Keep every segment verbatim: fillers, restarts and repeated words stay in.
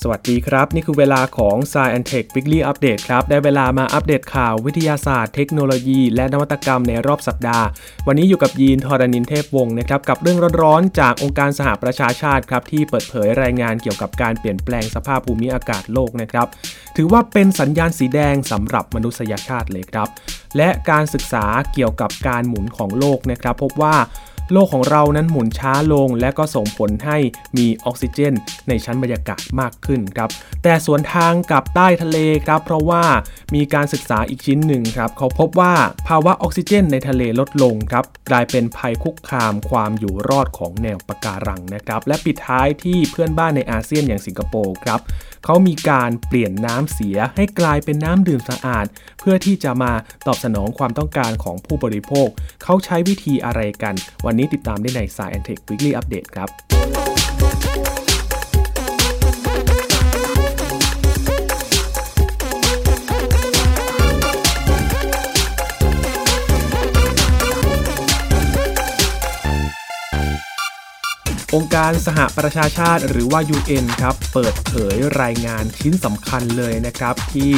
สวัสดีครับนี่คือเวลาของ Science แอนด์ Tech Weekly Update ครับได้เวลามาอัปเดตข่าววิทยาศาสตร์เทคโนโลยีและนวัตกรรมในรอบสัปดาห์วันนี้อยู่กับยีนธรณินทร์เทพวงศ์นะครับกับเรื่องร้อนๆจากองค์การสหประชาชาติครับที่เปิดเผยรายงานเกี่ยวกับการเปลี่ยนแปลงสภาพภูมิอากาศโลกนะครับถือว่าเป็นสัญญาณสีแดงสำหรับมนุษยชาติเลยครับและการศึกษาเกี่ยวกับการหมุนของโลกนะครับพบว่าโลกของเรานั้นหมุนช้าลงและก็ส่งผลให้มีออกซิเจนในชั้นบรรยากาศมากขึ้นครับแต่สวนทางกับใต้ทะเลครับเพราะว่ามีการศึกษาอีกชิ้นหนึ่งครับเขาพบว่าภาวะออกซิเจนในทะเลลดลงครับกลายเป็นภัยคุกคามความอยู่รอดของแนวปะการังนะครับและปิดท้ายที่เพื่อนบ้านในอาเซียนอย่างสิงคโปร์ครับเขามีการเปลี่ยนน้ำเสียให้กลายเป็นน้ำดื่มสะอาดเพื่อที่จะมาตอบสนองความต้องการของผู้บริโภคเขาใช้วิธีอะไรกันวันนี้ติดตามได้ใน Science แอนด์ Tech Weekly Update ครับองค์การสหประชาชาติหรือว่า ยู เอ็น ครับเปิดเผยรายงานชิ้นสำคัญเลยนะครับที่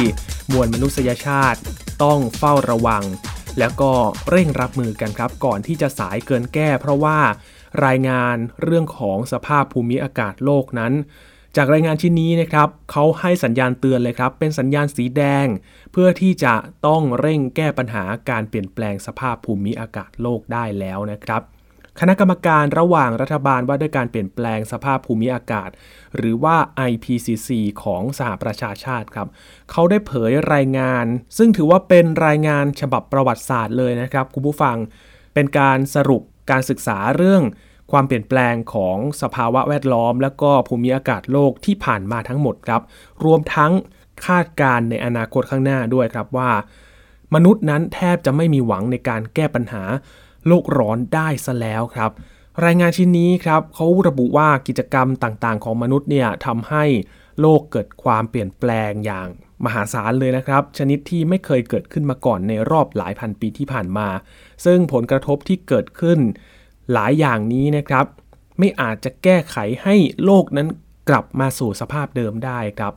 มวลมนุษยชาติต้องเฝ้าระวังแล้วก็เร่งรับมือกันครับก่อนที่จะสายเกินแก้เพราะว่ารายงานเรื่องของสภาพภูมิอากาศโลกนั้นจากรายงานชิ้นนี้นะครับเขาให้สัญญาณเตือนเลยครับเป็นสัญญาณสีแดงเพื่อที่จะต้องเร่งแก้ปัญหาการเปลี่ยนแปลงสภาพภูมิอากาศโลกได้แล้วนะครับคณะกรรมการระหว่างรัฐบาลว่าด้วยการเปลี่ยนแปลงสภาพภูมิอากาศหรือว่า ไอ พี ซี ซี ของสหประชาชาติครับเขาได้เผยรายงานซึ่งถือว่าเป็นรายงานฉบับประวัติศาสตร์เลยนะครับคุณผู้ฟังเป็นการสรุปการศึกษาเรื่องความเปลี่ยนแปลงของสภาวะแวดล้อมและก็ภูมิอากาศโลกที่ผ่านมาทั้งหมดครับรวมทั้งคาดการณ์ในอนาคตข้างหน้าด้วยครับว่ามนุษย์นั้นแทบจะไม่มีหวังในการแก้ปัญหาโลกร้อนได้ซะแล้วครับรายงานชิ้นนี้ครับเขาระบุว่ากิจกรรมต่างๆของมนุษย์เนี่ยทำให้โลกเกิดความเปลี่ยนแปลงอย่างมหาศาลเลยนะครับชนิดที่ไม่เคยเกิดขึ้นมาก่อนในรอบหลายพันปีที่ผ่านมาซึ่งผลกระทบที่เกิดขึ้นหลายอย่างนี้นะครับไม่อาจจะแก้ไขให้โลกนั้นกลับมาสู่สภาพเดิมได้ครับ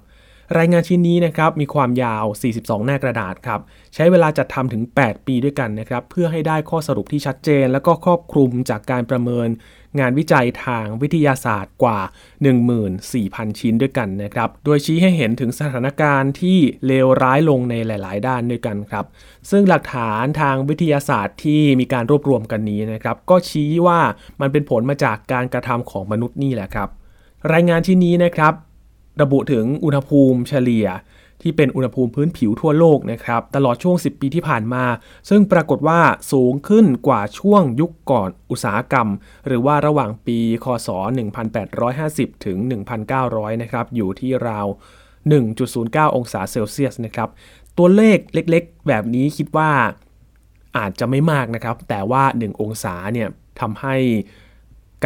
รายงานชิ้นนี้นะครับมีความยาวสี่สิบสองหน้ากระดาษครับใช้เวลาจัดทำถึงแปดปีด้วยกันนะครับเพื่อให้ได้ข้อสรุปที่ชัดเจนและก็ครอบคลุมจากการประเมินงานวิจัยทางวิทยาศาสตร์กว่า หนึ่งหมื่นสี่พัน ชิ้นด้วยกันนะครับโดยชี้ให้เห็นถึงสถานการณ์ที่เลวร้ายลงในหลายๆด้านด้วยกันครับซึ่งหลักฐานทางวิทยาศาสตร์ที่มีการรวบรวมกันนี้นะครับก็ชี้ว่ามันเป็นผลมาจากการกระทำของมนุษย์นี่แหละครับรายงานชิ้นนี้นะครับระบุถึงอุณหภูมิเฉลี่ยที่เป็นอุณหภูมิพื้นผิวทั่วโลกนะครับตลอดช่วงสิบปีที่ผ่านมาซึ่งปรากฏว่าสูงขึ้นกว่าช่วงยุคก่อนอุตสาหกรรมหรือว่าระหว่างปีค.ศ. หนึ่งพันแปดร้อยห้าสิบ ถึง หนึ่งพันเก้าร้อย นะครับอยู่ที่ราว หนึ่งจุดศูนย์เก้า องศาเซลเซียสนะครับตัวเลขเล็กๆแบบนี้คิดว่าอาจจะไม่มากนะครับแต่ว่าหนึ่งองศาเนี่ยทำให้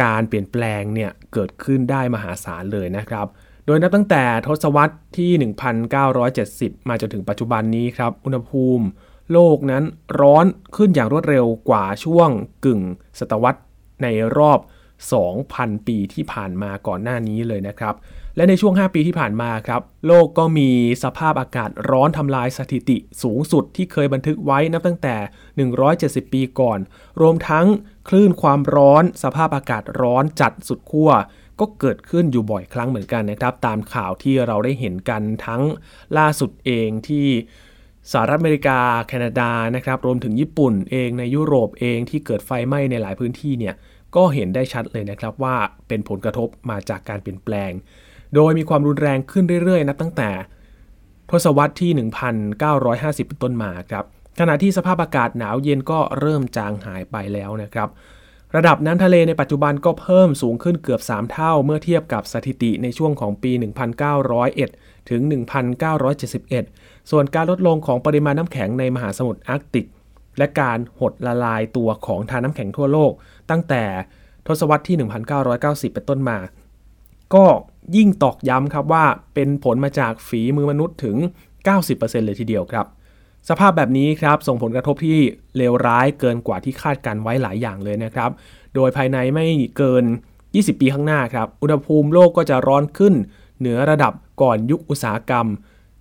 การเปลี่ยนแปลงเนี่ยเกิดขึ้นได้มหาศาลเลยนะครับโดยนับตั้งแต่ทศวรรษที่หนึ่งพันเก้าร้อยเจ็ดสิบมาจนถึงปัจจุบันนี้ครับอุณหภูมิโลกนั้นร้อนขึ้นอย่างรวดเร็วกว่าช่วงกึ่งศตวรรษในรอบ สองพัน ปีที่ผ่านมาก่อนหน้านี้เลยนะครับและในช่วงห้าปีที่ผ่านมาครับโลกก็มีสภาพอากาศร้อนทำลายสถิติสูงสุดที่เคยบันทึกไว้นับตั้งแต่หนึ่งร้อยเจ็ดสิบปีก่อนรวมทั้งคลื่นความร้อนสภาพอากาศร้อนจัดสุดขั้วก็เกิดขึ้นอยู่บ่อยครั้งเหมือนกันนะครับตามข่าวที่เราได้เห็นกันทั้งล่าสุดเองที่สหรัฐอเมริกาแคนาดานะครับรวมถึงญี่ปุ่นเองในยุโรปเองที่เกิดไฟไหม้ในหลายพื้นที่เนี่ยก็เห็นได้ชัดเลยนะครับว่าเป็นผลกระทบมาจากการเปลี่ยนแปลงโดยมีความรุนแรงขึ้นเรื่อยๆนับตั้งแต่ทศวรรษที่หนึ่งพันเก้าร้อยห้าสิบเป็นต้นมาครับขณะที่สภาพอากาศหนาวเย็นก็เริ่มจางหายไปแล้วนะครับระดับน้ำทะเลในปัจจุบันก็เพิ่มสูงขึ้นเกือบสามเท่าเมื่อเทียบกับสถิติในช่วงของปีหนึ่งพันเก้าร้อยเอ็ดถึงหนึ่งพันเก้าร้อยเจ็ดสิบเอ็ดส่วนการลดลงของปริมาณน้ำแข็งในมหาสมุทรอาร์กติกและการหดละลายตัวของธารน้ำแข็งทั่วโลกตั้งแต่ทศวรรษที่หนึ่งพันเก้าร้อยเก้าสิบเป็นต้นมาก็ยิ่งตอกย้ำครับว่าเป็นผลมาจากฝีมือมนุษย์ถึง เก้าสิบเปอร์เซ็นต์ เลยทีเดียวครับสภาพแบบนี้ครับส่งผลกระทบที่เลวร้ายเกินกว่าที่คาดการไว้หลายอย่างเลยนะครับโดยภายในไม่เกินยี่สิบปีข้างหน้าครับอุณหภูมิโลกก็จะร้อนขึ้นเหนือระดับ ก่อนยุคอุตสาหกรรม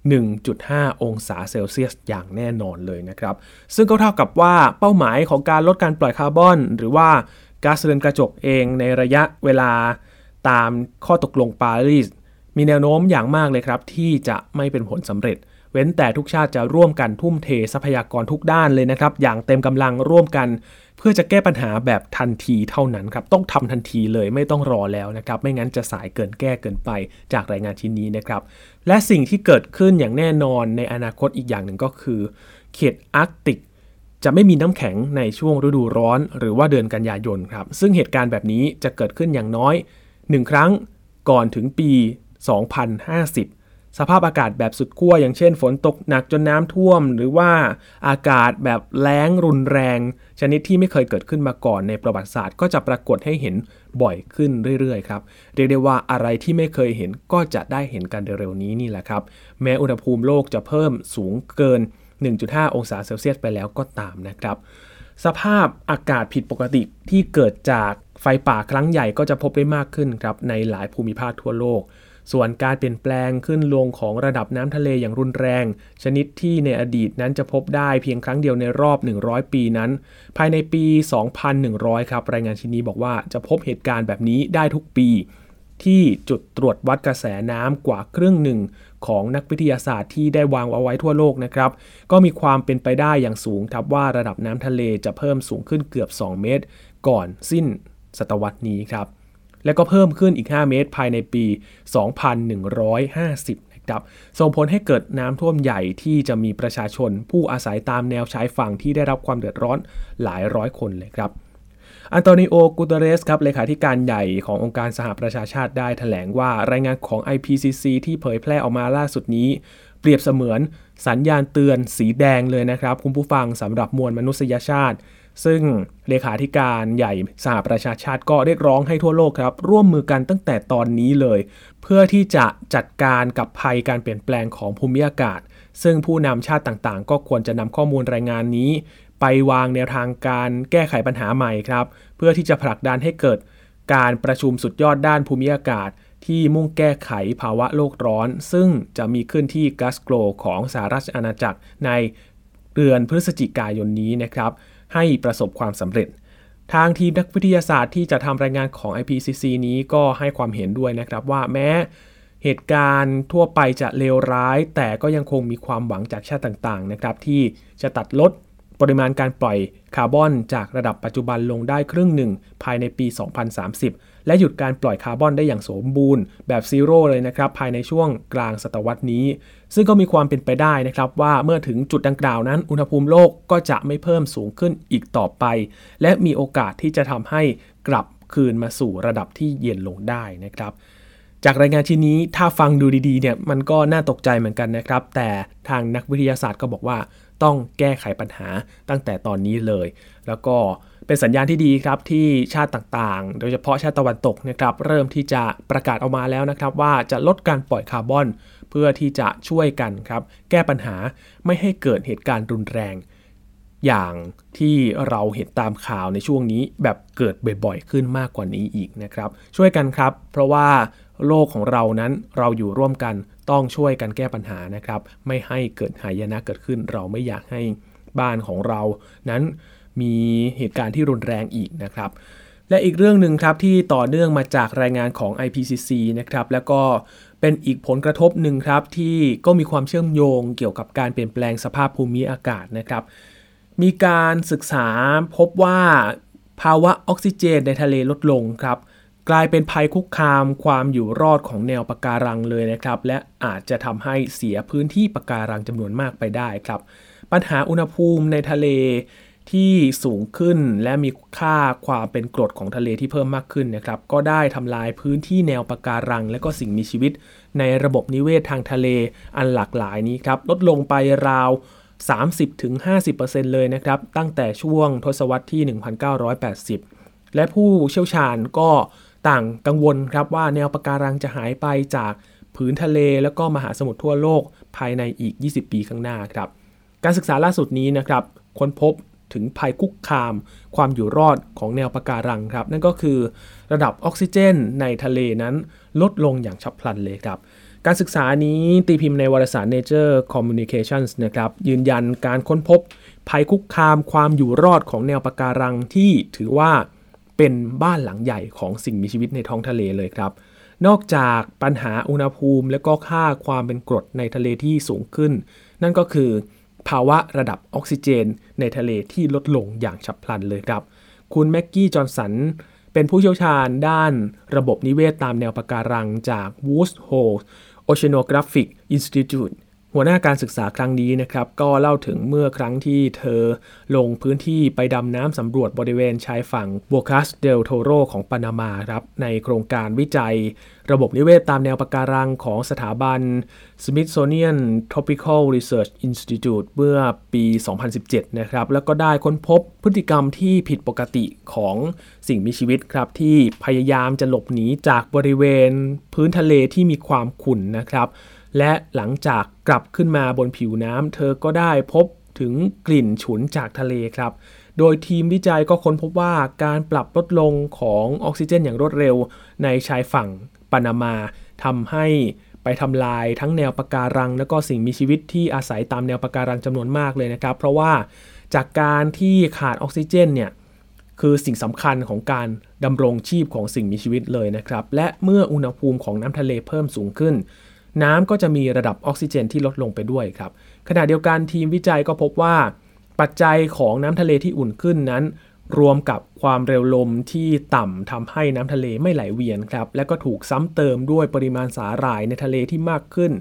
หนึ่งจุดห้า องศาเซลเซียสอย่างแน่นอนเลยนะครับซึ่งก็เท่ากับว่าเป้าหมายของการลดการปล่อยคาร์บอนหรือว่าก๊าซเรือนกระจกเองในระยะเวลาตามข้อตกลงปารีสมีแนวโน้มอย่างมากเลยครับที่จะไม่เป็นผลสำเร็จเว้นแต่ทุกชาติจะร่วมกันทุ่มเททรัพยากรทุกด้านเลยนะครับอย่างเต็มกำลังร่วมกันเพื่อจะแก้ปัญหาแบบทันทีเท่านั้นครับต้องทำทันทีเลยไม่ต้องรอแล้วนะครับไม่งั้นจะสายเกินแก้เกินไปจากรายงานชิ้นนี้นะครับและสิ่งที่เกิดขึ้นอย่างแน่นอนในอนาคตอีกอย่างหนึ่งก็คือเขตอาร์กติกจะไม่มีน้ำแข็งในช่วงฤดูร้อนหรือว่าเดือนกันยายนครับซึ่งเหตุการณ์แบบนี้จะเกิดขึ้นอย่างน้อยหนึ่งครั้งก่อนถึงปีสองพันห้าสิบสภาพอากาศแบบสุดขั้วอย่างเช่นฝนตกหนักจนน้ำท่วมหรือว่าอากาศแบบแล้งรุนแรงชนิดที่ไม่เคยเกิดขึ้นมาก่อนในประวัติศาสตร์ก็จะปรากฏให้เห็นบ่อยขึ้นเรื่อยๆครับเรียกได้ว่าอะไรที่ไม่เคยเห็นก็จะได้เห็นกันเร็วๆนี้นี่แหละครับแม้อุณหภูมิโลกจะเพิ่มสูงเกิน หนึ่งจุดห้า องศาเซลเซียสไปแล้วก็ตามนะครับสภาพอากาศผิดปกติที่เกิดจากไฟป่าครั้งใหญ่ก็จะพบได้มากขึ้นครับในหลายภูมิภาคทั่วโลกส่วนการเปลี่ยนแปลงขึ้นลงของระดับน้ำทะเลอย่างรุนแรงชนิดที่ในอดีตนั้นจะพบได้เพียงครั้งเดียวในรอบหนึ่งร้อยปีนั้นภายในปี สองพันหนึ่งร้อย ครับรายงานชิ้นนี้บอกว่าจะพบเหตุการณ์แบบนี้ได้ทุกปีที่จุดตรวจวัดกระแสน้ำกว่าครึ่งหนึ่งของนักวิทยาศาสตร์ที่ได้วางเอาไว้ทั่วโลกนะครับก็มีความเป็นไปได้อย่างสูงครับว่าระดับน้ำทะเลจะเพิ่มสูงขึ้นเกือบสองเมตรก่อนสิ้นศตวรรษนี้ครับและก็เพิ่มขึ้นอีกห้าเมตรภายในปี สองพันหนึ่งร้อยห้าสิบ นะครับส่งผลให้เกิดน้ำท่วมใหญ่ที่จะมีประชาชนผู้อาศัยตามแนวชายฝั่งที่ได้รับความเดือดร้อนหลายร้อยคนเลยครับอันโตนิโอ กูเตเรสครับเลขาธิการใหญ่ขององค์การสหประชาชาติได้แถลงว่ารายงานของ ไอ พี ซี ซี ที่เผยแพร่ออกมาล่าสุดนี้เปรียบเสมือนสัญญาณเตือนสีแดงเลยนะครับคุณผู้ฟังสำหรับมวลมนุษยชาติซึ่งเลขาธิการใหญ่สหประชาชาติก็เรียกร้องให้ทั่วโลกครับร่วมมือกันตั้งแต่ตอนนี้เลยเพื่อที่จะจัดการกับภัยการเปลี่ยนแปลงของภูมิอากาศซึ่งผู้นำชาติต่างๆก็ควรจะนำข้อมูลรายงานนี้ไปวางแนวทางการแก้ไขปัญหาใหม่ครับเพื่อที่จะผลักดันให้เกิดการประชุมสุดยอดด้านภูมิอากาศที่มุ่งแก้ไขภาวะโลกร้อนซึ่งจะมีขึ้นที่กลาสโกวของสหราชอาณาจักรในเดือนพฤศจิกายนนี้นะครับให้ประสบความสำเร็จทางทีมนักวิทยาศาสตร์ที่จะทำรายงานของ ไอ พี ซี ซี นี้ก็ให้ความเห็นด้วยนะครับว่าแม้เหตุการณ์ทั่วไปจะเลวร้ายแต่ก็ยังคงมีความหวังจากชาติต่างๆนะครับที่จะตัดลดปริมาณการปล่อยคาร์บอนจากระดับปัจจุบันลงได้ครึ่งหนึ่งภายในปี สองพันสามสิบ และหยุดการปล่อยคาร์บอนได้อย่างสมบูรณ์แบบซีโร่เลยนะครับภายในช่วงกลางศตวรรษนี้ซึ่งก็มีความเป็นไปได้นะครับว่าเมื่อถึงจุดดังกล่าวนั้นอุณหภูมิโลกก็จะไม่เพิ่มสูงขึ้นอีกต่อไปและมีโอกาสที่จะทำให้กลับคืนมาสู่ระดับที่เย็นลงได้นะครับจากรายงานชิ้นนี้ถ้าฟังดูดีๆเนี่ยมันก็น่าตกใจเหมือนกันนะครับแต่ทางนักวิทยาศาสตร์ก็บอกว่าต้องแก้ไขปัญหาตั้งแต่ตอนนี้เลยแล้วก็เป็นสัญญาณที่ดีครับที่ชาติต่างๆโดยเฉพาะชาติตะวันตกนะครับเริ่มที่จะประกาศออกมาแล้วนะครับว่าจะลดการปล่อยคาร์บอนเพื่อที่จะช่วยกันครับแก้ปัญหาไม่ให้เกิดเหตุการณ์รุนแรงอย่างที่เราเห็นตามข่าวในช่วงนี้แบบเกิดบ่อยๆขึ้นมากกว่านี้อีกนะครับช่วยกันครับเพราะว่าโลกของเรานั้นเราอยู่ร่วมกันต้องช่วยกันแก้ปัญหานะครับไม่ให้เกิดหายนะเกิดขึ้นเราไม่อยากให้บ้านของเรานั้นมีเหตุการณ์ที่รุนแรงอีกนะครับและอีกเรื่องนึงครับที่ต่อเนื่องมาจากรายงานของ ไอ พี ซี ซี นะครับแล้วก็เป็นอีกผลกระทบนึงครับที่ก็มีความเชื่อมโยงเกี่ยวกับการเปลี่ยนแปลงสภาพภูมิอากาศนะครับมีการศึกษาพบว่าภาวะออกซิเจนในทะเลลดลงครับกลายเป็นภัยคุกคามความอยู่รอดของแนวปะการังเลยนะครับและอาจจะทำให้เสียพื้นที่ปะการังจำนวนมากไปได้ครับปัญหาอุณหภูมิในทะเลที่สูงขึ้นและมีค่าความเป็นกรดของทะเลที่เพิ่มมากขึ้นนะครับก็ได้ทำลายพื้นที่แนวปะการังและก็สิ่งมีชีวิตในระบบนิเวศ ท, ทางทะเลอันหลากหลายนี้ครับลดลงไปราว สามสิบถึงห้าสิบเปอร์เซ็นต์ เลยนะครับตั้งแต่ช่วงทศวรรษที่ หนึ่งพันเก้าร้อยแปดสิบ และผู้เชี่ยวชาญก็ต่างกังวลครับว่าแนวปะการังจะหายไปจากผืนทะเลแล้วก็มหาสมุทรทั่วโลกภายในอีกยี่สิบปีข้างหน้าครับการศึกษาล่าสุดนี้นะครับค้นพบถึงภัยคุกคามความอยู่รอดของแนวปะการังครับนั่นก็คือระดับออกซิเจนในทะเลนั้นลดลงอย่างฉับพลันเลยครับ การศึกษานี้ตีพิมพ์ในวารสาร Nature Communications นะครับยืนยันการค้นพบภัยคุกคามความอยู่รอดของแนวปะการังที่ถือว่าเป็นบ้านหลังใหญ่ของสิ่งมีชีวิตในท้องทะเลเลยครับนอกจากปัญหาอุณหภูมิและก็ค่าความเป็นกรดในทะเลที่สูงขึ้นนั่นก็คือภาวะระดับออกซิเจนในทะเลที่ลดลงอย่างฉับพลันเลยครับคุณแม็กกี้จอห์นสันเป็นผู้เชี่ยวชาญด้านระบบนิเวศตามแนวปะการังจาก Woods Hole Oceanographic Institute หัวหน้าการศึกษาครั้งนี้นะครับก็เล่าถึงเมื่อครั้งที่เธอลงพื้นที่ไปดำน้ำสำรวจบริเวณชายฝั่งโบคัสเดลโทโรของปานามาครับในโครงการวิจัยระบบนิเวศตามแนวปะการังของสถาบัน Smithsonian Tropical Research Institute เมื่อปีสองพันสิบเจ็ดนะครับแล้วก็ได้ค้นพบพฤติกรรมที่ผิดปกติของสิ่งมีชีวิตครับที่พยายามจะหลบหนีจากบริเวณพื้นทะเลที่มีความขุ่นนะครับและหลังจากกลับขึ้นมาบนผิวน้ำเธอก็ได้พบถึงกลิ่นฉุนจากทะเลครับโดยทีมวิจัยก็ค้นพบว่าการปรับลดลงของออกซิเจนอย่างรวดเร็วในชายฝั่งปานามาทำให้ไปทำลายทั้งแนวปะการังและก็สิ่งมีชีวิตที่อาศัยตามแนวปะการังจำนวนมากเลยนะครับเพราะว่าจากการที่ขาดออกซิเจนเนี่ยคือสิ่งสำคัญของการดำรงชีพของสิ่งมีชีวิตเลยนะครับและเมื่ออุณหภูมิของน้ำทะเลเพิ่มสูงขึ้นน้ำก็จะมีระดับออกซิเจนที่ลดลงไปด้วยครับขณะเดียวกันทีมวิจัยก็พบว่าปัจจัยของน้ำทะเลที่อุ่นขึ้นนั้นรวมกับความเร็วลมที่ต่ำทำให้น้ำทะเลไม่ไหลเวียนครับและก็ถูกซ้ำเติมด้วยปริมาณสาหร่ายในทะเลที่มากขึ้น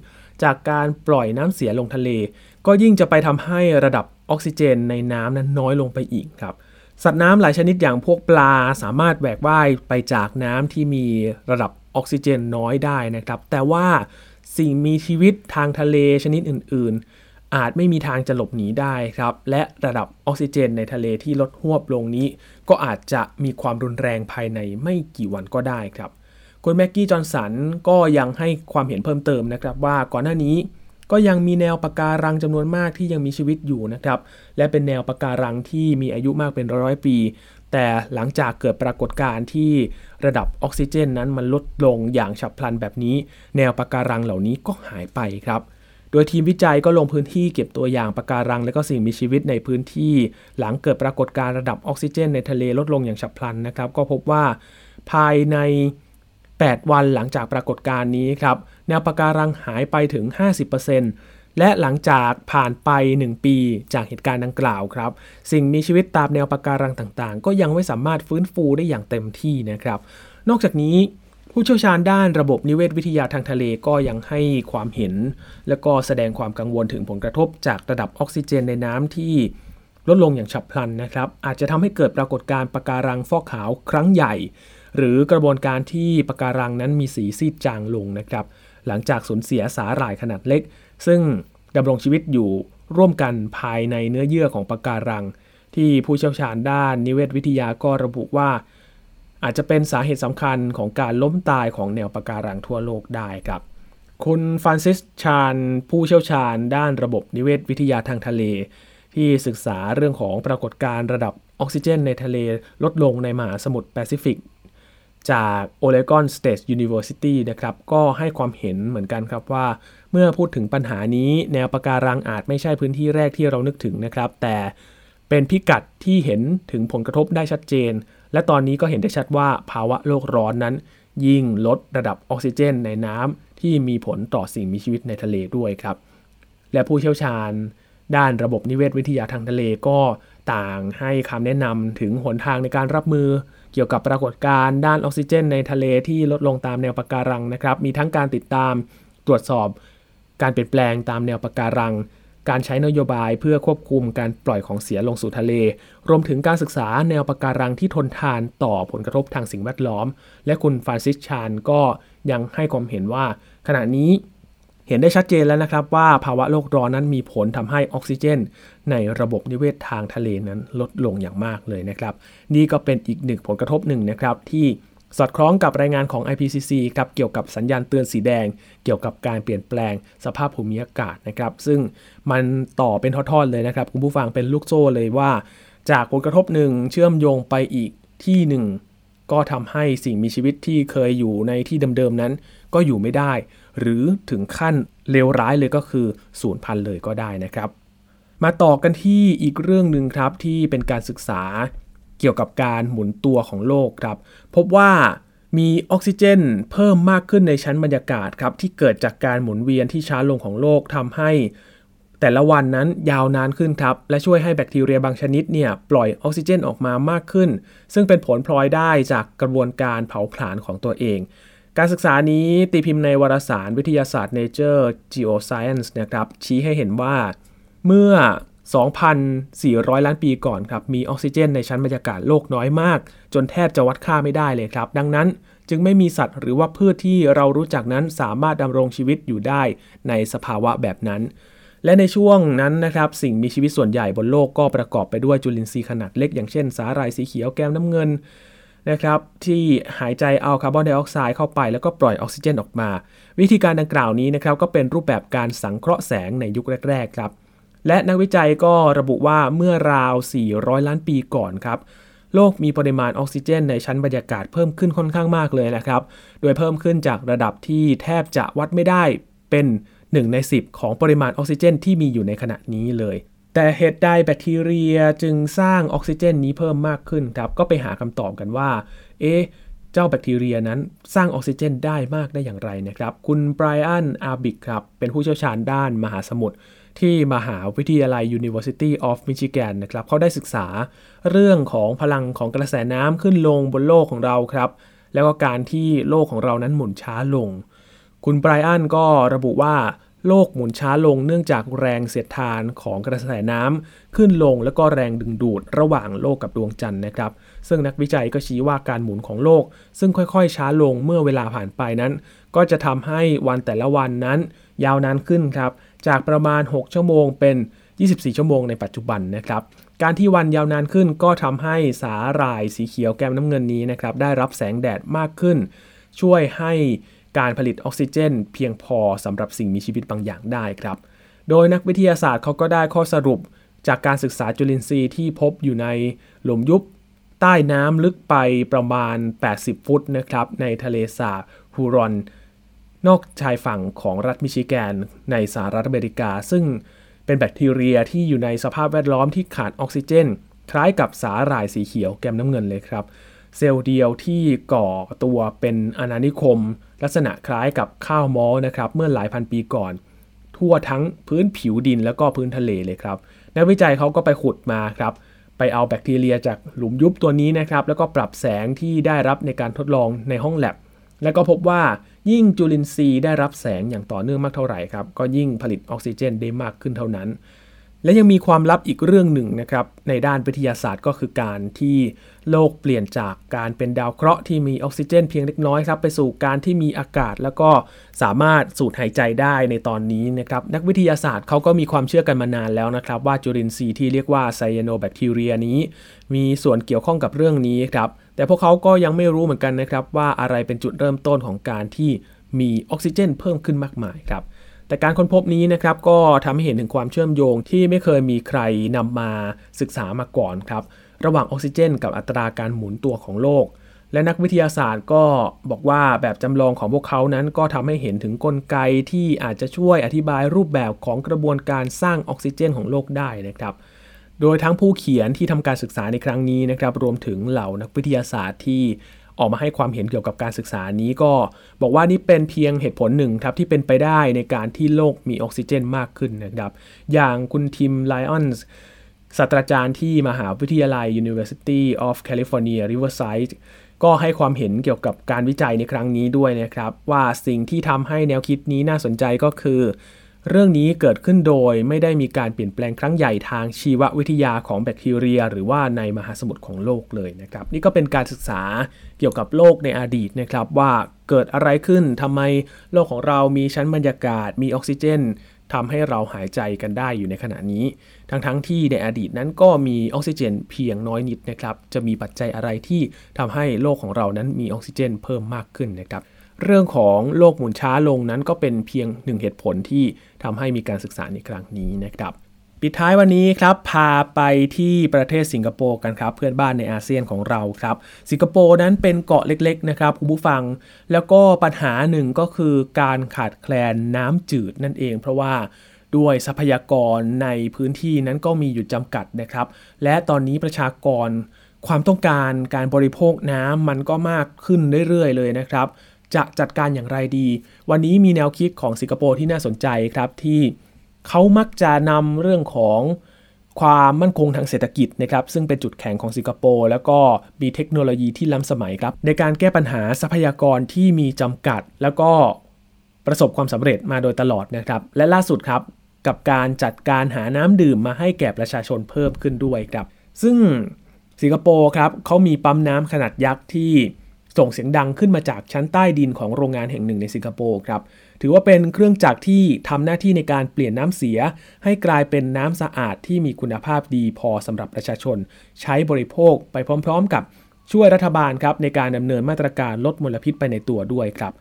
จากการปล่อยน้ำเสียลงทะเลก็ยิ่งจะไปทำให้ระดับออกซิเจนในน้ำนั้นน้อยลงไปอีกครับสัตว์น้ำหลายชนิดอย่างพวกปลาสามารถแหวกว่ายไปจากน้ำที่มีระดับออกซิเจนน้อยได้นะครับแต่ว่าสิ่งมีชีวิตทางทะเลชนิดอื่นๆอาจไม่มีทางจะหลบหนีได้ครับและระดับออกซิเจนในทะเลที่ลดหวบลงนี้ก็อาจจะมีความรุนแรงภายในไม่กี่วันก็ได้ครับคุณแม็กกี้จอห์นสันก็ยังให้ความเห็นเพิ่มเติมนะครับว่าก่อนหน้านี้ก็ยังมีแนวปะการังจำนวนมากที่ยังมีชีวิตอยู่นะครับและเป็นแนวปะการังที่มีอายุมากเป็นร้อยๆปีแต่หลังจากเกิดปรากฏการณ์ที่ระดับออกซิเจนนั้นมันลดลงอย่างฉับพลันแบบนี้แนวปะการังเหล่านี้ก็หายไปครับโดยทีมวิจัยก็ลงพื้นที่เก็บตัวอย่างปะการังและก็สิ่งมีชีวิตในพื้นที่หลังเกิดปรากฏการณ์ระดับออกซิเจนในทะเลลดลงอย่างฉับพลันนะครับก็พบว่าภายในแปดวันหลังจากปรากฏการณ์นี้ครับแนวปะการังหายไปถึง ห้าสิบเปอร์เซ็นต์ และหลังจากผ่านไปหนึ่งปีจากเหตุการณ์ดังกล่าวครับสิ่งมีชีวิตตามแนวปะการังต่างๆก็ยังไม่สามารถฟื้นฟูได้อย่างเต็มที่นะครับนอกจากนี้ผู้เชี่ยวชาญด้านระบบนิเวศวิทยาทางทะเลก็ยังให้ความเห็นและก็แสดงความกังวลถึงผลกระทบจากระดับออกซิเจนในน้ำที่ลดลงอย่างฉับพลันนะครับอาจจะทำให้เกิดปรากฏการณ์ปะการังฟอกขาวครั้งใหญ่หรือกระบวนการที่ปะการังนั้นมีสีซีดจางลงนะครับหลังจากสูญเสียสาหร่ายขนาดเล็กซึ่งดำรงชีวิตอยู่ร่วมกันภายในเนื้อเยื่อของปะการังที่ผู้เชี่ยวชาญด้านนิเวศวิทยาก็ระบุว่าอาจจะเป็นสาเหตุสำคัญของการล้มตายของแนวปะการังทั่วโลกได้ครับคุณฟรานซิส ชานผู้เชี่ยวชาญด้านระบบนิเวศวิทยาทางทะเลที่ศึกษาเรื่องของปรากฏการณ์ระดับออกซิเจนในทะเลลดลงในมหาสมุทรแปซิฟิกจาก Oregon State University นะครับก็ให้ความเห็นเหมือนกันครับว่าเมื่อพูดถึงปัญหานี้แนวปะการังอาจไม่ใช่พื้นที่แรกที่เรานึกถึงนะครับแต่เป็นพิกัดที่เห็นถึงผลกระทบได้ชัดเจนและตอนนี้ก็เห็นได้ชัดว่าภาวะโลกร้อนนั้นยิ่งลดระดับออกซิเจนในน้ำที่มีผลต่อสิ่งมีชีวิตในทะเลด้วยครับและผู้เชี่ยวชาญด้านระบบนิเวศวิทยาทางทะเลก็ต่างให้คำแนะนำถึงหนทางในการรับมือเกี่ยวกับปรากฏการณ์ด้านออกซิเจนในทะเลที่ลดลงตามแนวปะการังนะครับมีทั้งการติดตามตรวจสอบการเปลี่ยนแปลงตามแนวปะการังการใช้นโยบายเพื่อควบคุมการปล่อยของเสียลงสู่ทะเลรวมถึงการศึกษาแนวปะการังที่ทนทานต่อผลกระทบทางสิ่งแวดล้อมและคุณฟรานซิส ชานก็ยังให้ความเห็นว่าขณะนี้เห็นได้ชัดเจนแล้วนะครับว่าภาวะโลกร้อนนั้นมีผลทำให้ออกซิเจนในระบบนิเวศทางทะเลนั้นลดลงอย่างมากเลยนะครับนี่ก็เป็นอีกหนึ่งผลกระทบหนึ่งนะครับที่สอดคล้องกับรายงานของ ไอ พี ซี ซี ครับเกี่ยวกับสัญญาณเตือนสีแดงเกี่ยวกับการเปลี่ยนแปลงสภาพภูมิอากาศนะครับซึ่งมันต่อเป็นทอดๆเลยนะครับคุณผู้ฟังเป็นลูกโซ่เลยว่าจากผลกระทบหนึ่งเชื่อมโยงไปอีกที่หนึ่ง ก็ทำให้สิ่งมีชีวิตที่เคยอยู่ในที่เดิมๆนั้นก็อยู่ไม่ได้หรือถึงขั้นเลวร้ายเลยก็คือสูญพันธุ์เลยก็ได้นะครับมาต่อกันที่อีกเรื่องนึงครับที่เป็นการศึกษาเกี่ยวกับการหมุนตัวของโลกครับพบว่ามีออกซิเจนเพิ่มมากขึ้นในชั้นบรรยากาศครับที่เกิดจากการหมุนเวียนที่ช้าลงของโลกทำให้แต่ละวันนั้นยาวนานขึ้นครับและช่วยให้แบคทีเรียบางชนิดเนี่ยปล่อยออกซิเจนออกมามากขึ้นซึ่งเป็นผลพลอยได้จากกระบวนการเผาผลาญของตัวเองการศึกษานี้ตีพิมพ์ในวารสารวิทยาศาสตร์ Nature Geoscience นะครับชี้ให้เห็นว่าเมื่อ สองพันสี่ร้อย ล้านปีก่อนครับมีออกซิเจนในชั้นบรรยากาศโลกน้อยมากจนแทบจะวัดค่าไม่ได้เลยครับดังนั้นจึงไม่มีสัตว์หรือว่าพืชที่เรารู้จักนั้นสามารถดำรงชีวิตอยู่ได้ในสภาวะแบบนั้นและในช่วงนั้นนะครับสิ่งมีชีวิตส่วนใหญ่บนโลกก็ประกอบไปด้วยจุลินทรีย์ขนาดเล็กอย่างเช่นสาหร่ายสีเขียวแก้มน้ำเงินนะครับที่หายใจเอาคาร์บอนไดออกไซด์เข้าไปแล้วก็ปล่อยออกซิเจนออกมาวิธีการดังกล่าวนี้นะครับก็เป็นรูปแบบการสังเคราะห์แสงในยุคแรกๆครับและนักวิจัยก็ระบุว่าเมื่อราวสี่ร้อยล้านปีก่อนครับโลกมีปริมาณออกซิเจนในชั้นบรรยากาศเพิ่มขึ้นค่อนข้างมากเลยนะครับโดยเพิ่มขึ้นจากระดับที่แทบจะวัดไม่ได้เป็นหนึ่งในสิบของปริมาณออกซิเจนที่มีอยู่ในขณะนี้เลยแต่เหตุใดแบคทีเรียจึงสร้างออกซิเจนนี้เพิ่มมากขึ้นครับก็ไปหาคำตอบกันว่าเอ๊ะเจ้าแบคทีเรียนั้นสร้างออกซิเจนได้มากได้อย่างไรนะครับคุณไบรอัน อาบิกครับเป็นผู้เชี่ยวชาญด้านมหาสมุทรที่มหาวิทยาลัย University of Michigan นะครับเขาได้ศึกษาเรื่องของพลังของกระแสน้ำขึ้นลงบนโลกของเราครับแล้วก็การที่โลกของเรานั้นหมุนช้าลงคุณไบรอันก็ระบุว่าโลกหมุนช้าลงเนื่องจากแรงเสียดทานของกระแสน้ำขึ้นลงและก็แรงดึงดูดระหว่างโลกกับดวงจันทร์นะครับซึ่งนักวิจัยก็ชี้ว่าการหมุนของโลกซึ่งค่อยๆช้าลงเมื่อเวลาผ่านไปนั้นก็จะทำให้วันแต่ละวันนั้นยาวนานขึ้นครับจากประมาณหกชั่วโมงเป็นยี่สิบสี่ชั่วโมงในปัจจุบันนะครับการที่วันยาวนานขึ้นก็ทำให้สาหร่ายสีเขียวแก้มน้ำเงินนี้นะครับได้รับแสงแดดมากขึ้นช่วยให้การผลิตออกซิเจนเพียงพอสำหรับสิ่งมีชีวิตบางอย่างได้ครับโดยนักวิทยาศาสตร์เขาก็ได้ข้อสรุปจากการศึกษาจุลินทรีย์ที่พบอยู่ในหลุมยุบใต้น้ำลึกไปประมาณแปดสิบฟุตนะครับในทะเลสาบฮูรอนนอกชายฝั่งของรัฐมิชิแกนในสหรัฐอเมริกาซึ่งเป็นแบคทีเรียที่อยู่ในสภาพแวดล้อมที่ขาดออกซิเจนคล้ายกับสาหร่ายสีเขียวแก้มน้ำเงินเลยครับเซลล์เดียวที่ก่อตัวเป็นอาณานิคมลักษณะคล้ายกับข้าวม้อนะครับเมื่อหลายพันปีก่อนทั่วทั้งพื้นผิวดินแล้วก็พื้นทะเลเลยครับนักวิจัยเขาก็ไปขุดมาครับไปเอาแบคทีเรียจากหลุมยุบตัวนี้นะครับแล้วก็ปรับแสงที่ได้รับในการทดลองในห้องแลบแล้วก็พบว่ายิ่งจุลินทรีย์ได้รับแสงอย่างต่อเนื่องมากเท่าไหร่ครับก็ยิ่งผลิตออกซิเจนได้มากขึ้นเท่านั้นและยังมีความลับอีกเรื่องหนึ่งนะครับในด้านวิทยาศาสตร์ก็คือการที่โลกเปลี่ยนจากการเป็นดาวเคราะห์ที่มีออกซิเจนเพียงเล็กน้อยครับไปสู่การที่มีอากาศแล้วก็สามารถสูดหายใจได้ในตอนนี้นะครับนักวิทยาศาสตร์เขาก็มีความเชื่อกันมานานแล้วนะครับว่าจุลินทรีย์ที่เรียกว่าไซยาโนแบคทีเรียนี้มีส่วนเกี่ยวข้องกับเรื่องนี้ครับแต่พวกเขาก็ยังไม่รู้เหมือนกันนะครับว่าอะไรเป็นจุดเริ่มต้นของการที่มีออกซิเจนเพิ่มขึ้นมากมายครับแต่การค้นพบนี้นะครับก็ทำให้เห็นถึงความเชื่อมโยงที่ไม่เคยมีใครนำมาศึกษามาก่อนครับระหว่างออกซิเจนกับอัตราการหมุนตัวของโลกและนักวิทยาศาสตร์ก็บอกว่าแบบจำลองของพวกเขานั้นก็ทำให้เห็นถึงกลไกที่อาจจะช่วยอธิบายรูปแบบของกระบวนการสร้างออกซิเจนของโลกได้นะครับโดยทั้งผู้เขียนที่ทำการศึกษาในครั้งนี้นะครับรวมถึงเหล่านักวิทยาศาสตร์ที่ออกมาให้ความเห็นเกี่ยวกับการศึกษานี้ก็บอกว่านี่เป็นเพียงเหตุผลหนึ่งครับที่เป็นไปได้ในการที่โลกมีออกซิเจนมากขึ้นนะครับอย่างคุณทิมไลออนส์ศาสตราจารย์ที่มหาวิทยาลัย University of California Riverside ก็ให้ความเห็นเกี่ยวกับการวิจัยในครั้งนี้ด้วยนะครับว่าสิ่งที่ทำให้แนวคิดนี้น่าสนใจก็คือเรื่องนี้เกิดขึ้นโดยไม่ได้มีการเปลี่ยนแปลงครั้งใหญ่ทางชีววิทยาของแบคทีเรียหรือว่าในมหาสมุทรของโลกเลยนะครับนี่ก็เป็นการศึกษาเกี่ยวกับโลกในอดีตนะครับว่าเกิดอะไรขึ้นทำไมโลกของเรามีชั้นบรรยากาศมีออกซิเจนทำให้เราหายใจกันได้อยู่ในขณะนี้ทั้งทั้งที่ในอดีตนั้นก็มีออกซิเจนเพียงน้อยนิดนะครับจะมีปัจจัยอะไรที่ทำให้โลกของเรานั้นมีออกซิเจนเพิ่มมากขึ้นนะครับเรื่องของโลกหมุนช้าลงนั้นก็เป็นเพียงหนึ่งเหตุผลที่ทำให้มีการศึกษาในครั้งนี้นะครับ ปิดท้ายวันนี้ครับพาไปที่ประเทศสิงคโปร์กันครับเพื่อนบ้านในอาเซียนของเราครับสิงคโปร์นั้นเป็นเกาะเล็กๆนะครับคุณผู้ฟังแล้วก็ปัญหาหนึ่งก็คือการขาดแคลนน้ำจืดนั่นเองเพราะว่าด้วยทรัพยากรในพื้นที่นั้นก็มีอยู่จำกัดนะครับและตอนนี้ประชากรความต้องการการบริโภคน้ำมันก็มากขึ้นเรื่อยๆเลยนะครับจะจัดการอย่างไรดีวันนี้มีแนวคิดของสิงคโปร์ที่น่าสนใจครับที่เขามักจะนำเรื่องของความมั่นคงทางเศรษฐกิจนะครับซึ่งเป็นจุดแข็งของสิงคโปร์แล้วก็มีเทคโนโลยีที่ล้ำสมัยครับในการแก้ปัญหาทรัพยากรที่มีจำกัดแล้วก็ประสบความสำเร็จมาโดยตลอดนะครับและล่าสุดครับกับการจัดการหาน้ำดื่มมาให้แก่ประชาชนเพิ่มขึ้นด้วยครับซึ่งสิงคโปร์ครับเขามีปั๊มน้ำขนาดยักษ์ที่ส่งเสียงดังขึ้นมาจากชั้นใต้ดินของโรงงานแห่งหนึ่งในสิงคโปร์ครับถือว่าเป็นเครื่องจักรที่ทำหน้าที่ในการเปลี่ยนน้ำเสียให้กลายเป็นน้ำสะอาดที่มีคุณภาพดีพอสำหรับประชาชนใช้บริโภคไปพร้อมๆกับช่วยรัฐบาลครับในการดำเนินมาตรการลดมลพิษไปในตัวด้วยครับ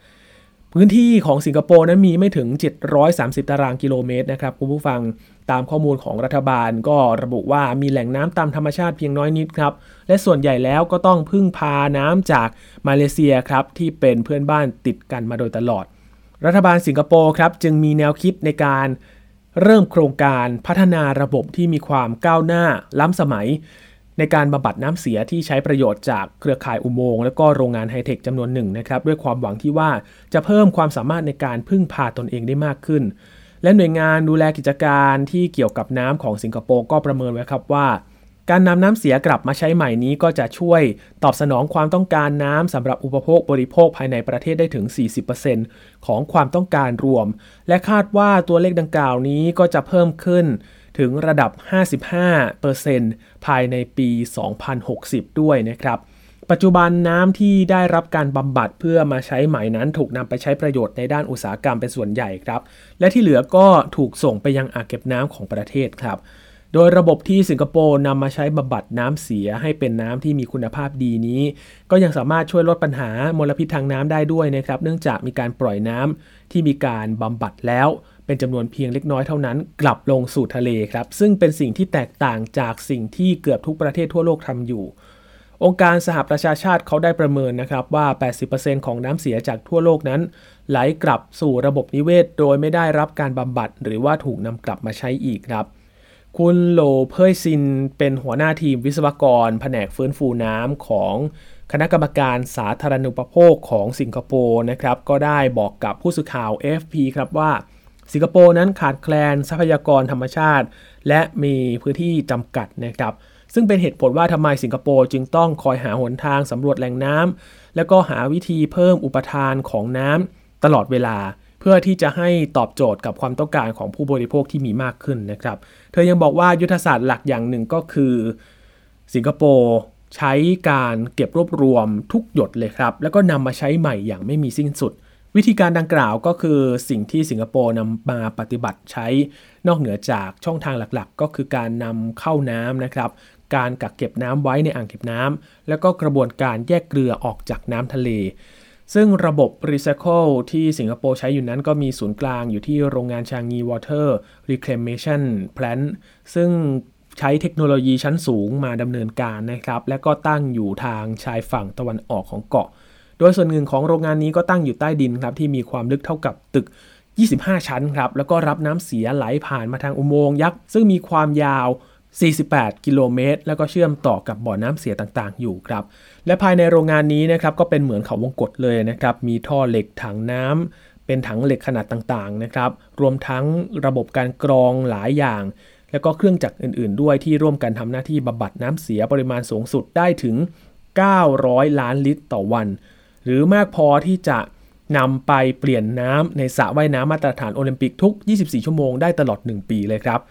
พื้นที่ของสิงคโปร์นั้นมีไม่ถึงเจ็ดร้อยสามสิบตารางกิโลเมตรนะครับคุณผู้ฟังตามข้อมูลของรัฐบาลก็ระบุว่ามีแหล่งน้ำตามธรรมชาติเพียงน้อยนิดครับและส่วนใหญ่แล้วก็ต้องพึ่งพาน้ำจากมาเลเซียครับที่เป็นเพื่อนบ้านติดกันมาโดยตลอดรัฐบาลสิงคโปร์ครับจึงมีแนวคิดในการเริ่มโครงการพัฒนาระบบที่มีความก้าวหน้าล้ำสมัยในการบำบัดน้ำเสียที่ใช้ประโยชน์จากเครือข่ายอุโมงค์และก็โรงงานไฮเทคจำนวนหนึ่งนะครับด้วยความหวังที่ว่าจะเพิ่มความสามารถในการพึ่งพาตนเองได้มากขึ้นและหน่วยงานดูแลกิจการที่เกี่ยวกับน้ำของสิงคโปร์ก็ประเมินไว้ครับว่าการนำน้ำเสียกลับมาใช้ใหม่นี้ก็จะช่วยตอบสนองความต้องการน้ำสำหรับอุปโภคบริโภคภายในประเทศได้ถึง สี่สิบเปอร์เซ็นต์ ของความต้องการรวมและคาดว่าตัวเลขดังกล่าวนี้ก็จะเพิ่มขึ้นถึงระดับ ห้าสิบห้าเปอร์เซ็นต์ ภายในปี สองพันหกสิบ ด้วยนะครับปัจจุบันน้ำที่ได้รับการบำบัดเพื่อมาใช้ใหม่นั้นถูกนำไปใช้ประโยชน์ในด้านอุตสาหกรรมเป็นส่วนใหญ่ครับและที่เหลือก็ถูกส่งไปยังอ่างเก็บน้ำของประเทศครับโดยระบบที่สิงคโปร์นำมาใช้บำบัดน้ำเสียให้เป็นน้ำที่มีคุณภาพดีนี้ก็ยังสามารถช่วยลดปัญหามลพิษทางน้ำได้ด้วยนะครับเนื่องจากมีการปล่อยน้ำที่มีการบำบัดแล้วเป็นจำนวนเพียงเล็กน้อยเท่านั้นกลับลงสู่ทะเลครับซึ่งเป็นสิ่งที่แตกต่างจากสิ่งที่เกือบทุกประเทศทั่วโลกทำอยู่องค์การสหประชาชาติเขาได้ประเมินนะครับว่า แปดสิบเปอร์เซ็นต์ ของน้ำเสียจากทั่วโลกนั้นไหลกลับสู่ระบบนิเวศโดยไม่ได้รับการบำบัดหรือว่าถูกนำกลับมาใช้อีกครับคุณโหลเพ่ยซินเป็นหัวหน้าทีมวิศวกรแผนกฟื้นฟูน้ำของคณะกรรมการสาธารณูปโภคของสิงคโปร์นะครับก็ได้บอกกับผู้สื่อข่าว เอ เอฟ พี ครับว่าสิงคโปร์นั้นขาดแคลนทรัพยากรธรรมชาติและมีพื้นที่จำกัดนะครับซึ่งเป็นเหตุผลว่าทำไมสิงคโปร์จึงต้องคอยหาหนทางสำรวจแหล่งน้ำแล้วก็หาวิธีเพิ่มอุปทานของน้ำตลอดเวลาเพื่อที่จะให้ตอบโจทย์กับความต้องการของผู้บริโภคที่มีมากขึ้นนะครับเธอยังบอกว่ายุทธศาสตร์หลักอย่างหนึ่งก็คือสิงคโปร์ใช้การเก็บรวบรวมทุกหยดเลยครับแล้วก็นำมาใช้ใหม่อย่างไม่มีสิ้นสุดวิธีการดังกล่าวก็คือสิ่งที่สิงคโปร์นำมาปฏิบัติใช้นอกเหนือจากช่องทางหลักๆก็คือการนำเข้าน้ำนะครับการกักเก็บน้ำไว้ในอ่างเก็บน้ำแล้วก็กระบวนการแยกเกลือออกจากน้ำทะเลซึ่งระบบรีไซเคิลที่สิงคโปร์ใช้อยู่นั้นก็มีศูนย์กลางอยู่ที่โรงงาน Changi Water Reclamation Plant ซึ่งใช้เทคโนโลยีชั้นสูงมาดำเนินการนะครับและก็ตั้งอยู่ทางชายฝั่งตะวันออกของเกาะโดยส่วนหนึ่งของโรงงานนี้ก็ตั้งอยู่ใต้ดินครับที่มีความลึกเท่ากับตึกยี่สิบห้าชั้นครับแล้วก็รับน้ำเสียไหลผ่านมาทางอุโมงค์ยักษ์ซึ่งมีความยาวสี่สิบแปดกิโลเมตรแล้วก็เชื่อมต่อกับบ่อน้ำเสียต่างๆอยู่ครับและภายในโรงงานนี้นะครับก็เป็นเหมือนเขาวงกตเลยนะครับมีท่อเหล็กถังน้ำเป็นถังเหล็กขนาดต่างๆนะครับรวมทั้งระบบการกรองหลายอย่างแล้วก็เครื่องจักรอื่นๆด้วยที่ร่วมกันทำหน้าที่บำบัดน้ำเสียปริมาณสูงสุดได้ถึงเก้าร้อยล้านลิตรต่อวันหรือมากพอที่จะนำไปเปลี่ยนน้ำในสระว่ายน้ำมาตรฐานโอลิมปิกทุกยี่สิบสี่ชั่วโมงได้ตลอดหนึ่งปีเลยครับ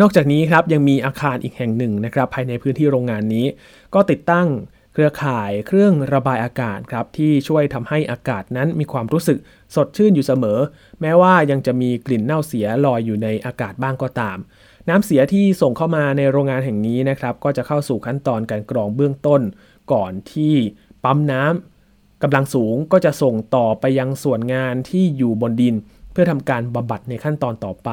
นอกจากนี้ครับยังมีอาคารอีกแห่งหนึ่งนะครับภายในพื้นที่โรงงานนี้ก็ติดตั้งเครือข่ายเครื่องระบายอากาศครับที่ช่วยทำให้อากาศนั้นมีความรู้สึกสดชื่นอยู่เสมอแม้ว่ายังจะมีกลิ่นเน่าเสียลอยอยู่ในอากาศบ้างก็ตามน้ำเสียที่ส่งเข้ามาในโรงงานแห่งนี้นะครับก็จะเข้าสู่ขั้นตอนการกรองเบื้องต้นก่อนที่ปั๊มน้ำกำลังสูงก็จะส่งต่อไปยังส่วนงานที่อยู่บนดิน เพื่อทำการบำบัดในขั้นตอนต่อไป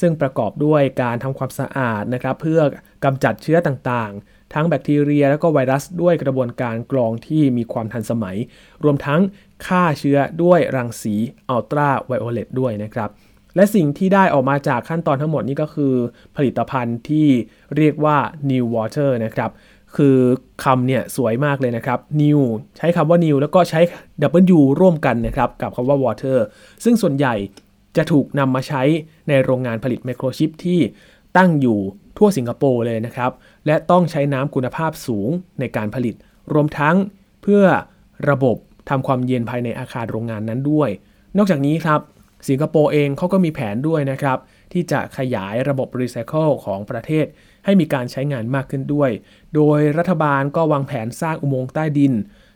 ซึ่งประกอบด้วยการทำความสะอาดนะครับเพื่อกำจัดเชื้อต่างๆทั้งแบคทีเรียและก็ไวรัสด้วยกระบวนการกรองที่มีความทันสมัยรวมทั้งฆ่าเชื้อด้วยรังสีอัลตราไวโอเลตด้วยนะครับและสิ่งที่ได้ออกมาจากขั้นตอนทั้งหมดนี้ก็คือผลิตภัณฑ์ที่เรียกว่า New Water นะครับคือคำเนี่ยสวยมากเลยนะครับ New ใช้คำว่า New แล้วก็ใช้ ดับเบิลยู ร่วมกันนะครับกับคำว่า Water ซึ่งส่วนใหญ่จะถูกนำมาใช้ในโรงงานผลิตไมโครชิปที่ตั้งอยู่ทั่วสิงคโปร์เลยนะครับและต้องใช้น้ำคุณภาพสูงในการผลิตรวมทั้งเพื่อระบบทำความเย็นภายในอาคารโรงงานนั้นด้วยนอกจากนี้ครับสิงคโปร์เองเขาก็มีแผนด้วยนะครับที่จะขยายระบบรีไซเคิลของประเทศให้มีการใช้งานมากขึ้นด้วยโดยรัฐบาลก็วางแผนสร้างอุโมงค์ใต้ดิน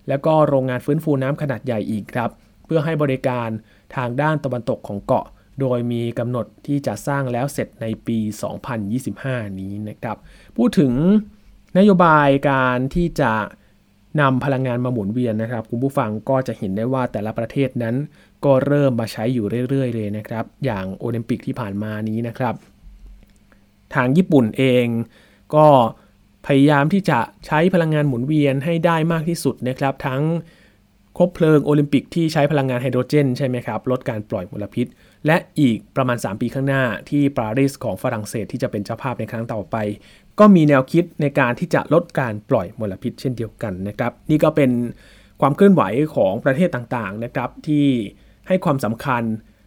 และก็โรงงานฟื้นฟูน้ำขนาดใหญ่อีกครับเพื่อให้บริการทางด้านตะวันตกของเกาะโดยมีกำหนดที่จะสร้างแล้วเสร็จในปีสองพันยี่สิบห้านี้นะครับพูดถึงนโยบายการที่จะนำพลังงานมาหมุนเวียนนะครับคุณผู้ฟังก็จะเห็นได้ว่าแต่ละประเทศนั้นก็เริ่มมาใช้อยู่เรื่อยๆเลยนะครับอย่างโอลิมปิกที่ผ่านมานี้นะครับทางญี่ปุ่นเองก็พยายามที่จะใช้พลังงานหมุนเวียนให้ได้มากที่สุดนะครับทั้งคบเพลิงโอลิมปิกที่ใช้พลังงานไฮโดรเจนใช่ไหมครับลดการปล่อยมลพิษและอีกประมาณสามปีข้างหน้าที่ปารีสของฝรั่งเศสที่จะเป็นเจ้าภาพในครั้งต่อไปก็มีแนวคิดในการที่จะลดการปล่อยมลพิษเช่นเดียวกันนะครับนี่ก็เป็นความเคลื่อนไหวของประเทศต่างๆนะครับที่ให้ความสำคัญ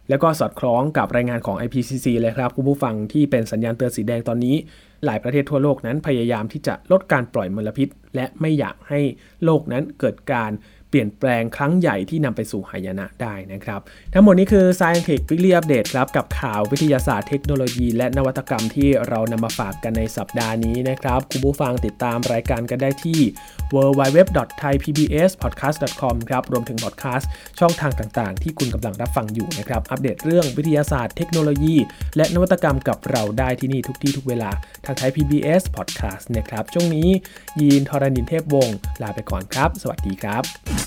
แล้วก็สอดคล้องกับรายงานของ ไอ พี ซี ซี เลยครับคุณผู้ฟังที่เป็นสัญญาณเตือนสีแดงตอนนี้หลายประเทศทั่วโลกนั้นพยายามที่จะลดการปล่อยมลพิษและไม่อยากให้โลกนั้นเกิดการเปลี่ยนแปลงครั้งใหญ่ที่นำไปสู่หายนะได้นะครับทั้งหมดนี้คือ Science Tech Weekly Update ครับกับข่าววิทยาศาสตร์เทคโนโลยีและนวัตกรรมที่เรานำมาฝากกันในสัปดาห์นี้นะครับคุณผู้ฟังติดตามรายการกันได้ที่ ดับเบิลยู ดับเบิลยู ดับเบิลยู ดอท ไทย พี บี เอส พอดแคสต์ ดอท คอม ครับรวมถึง podcast ช่องทางต่างๆที่คุณกำลังรับฟังอยู่นะครับอัปเดตเรื่องวิทยาศาสตร์เทคโนโลยีและนวัตกรรมกับเราได้ที่นี่ทุกที่ทุกเวลาทาง Thai พี บี เอส Podcast นะครับช่วงนี้ยีน ธรณินทร์ เทพวงศ์ลาไปก่อนครับสวัสดีครับ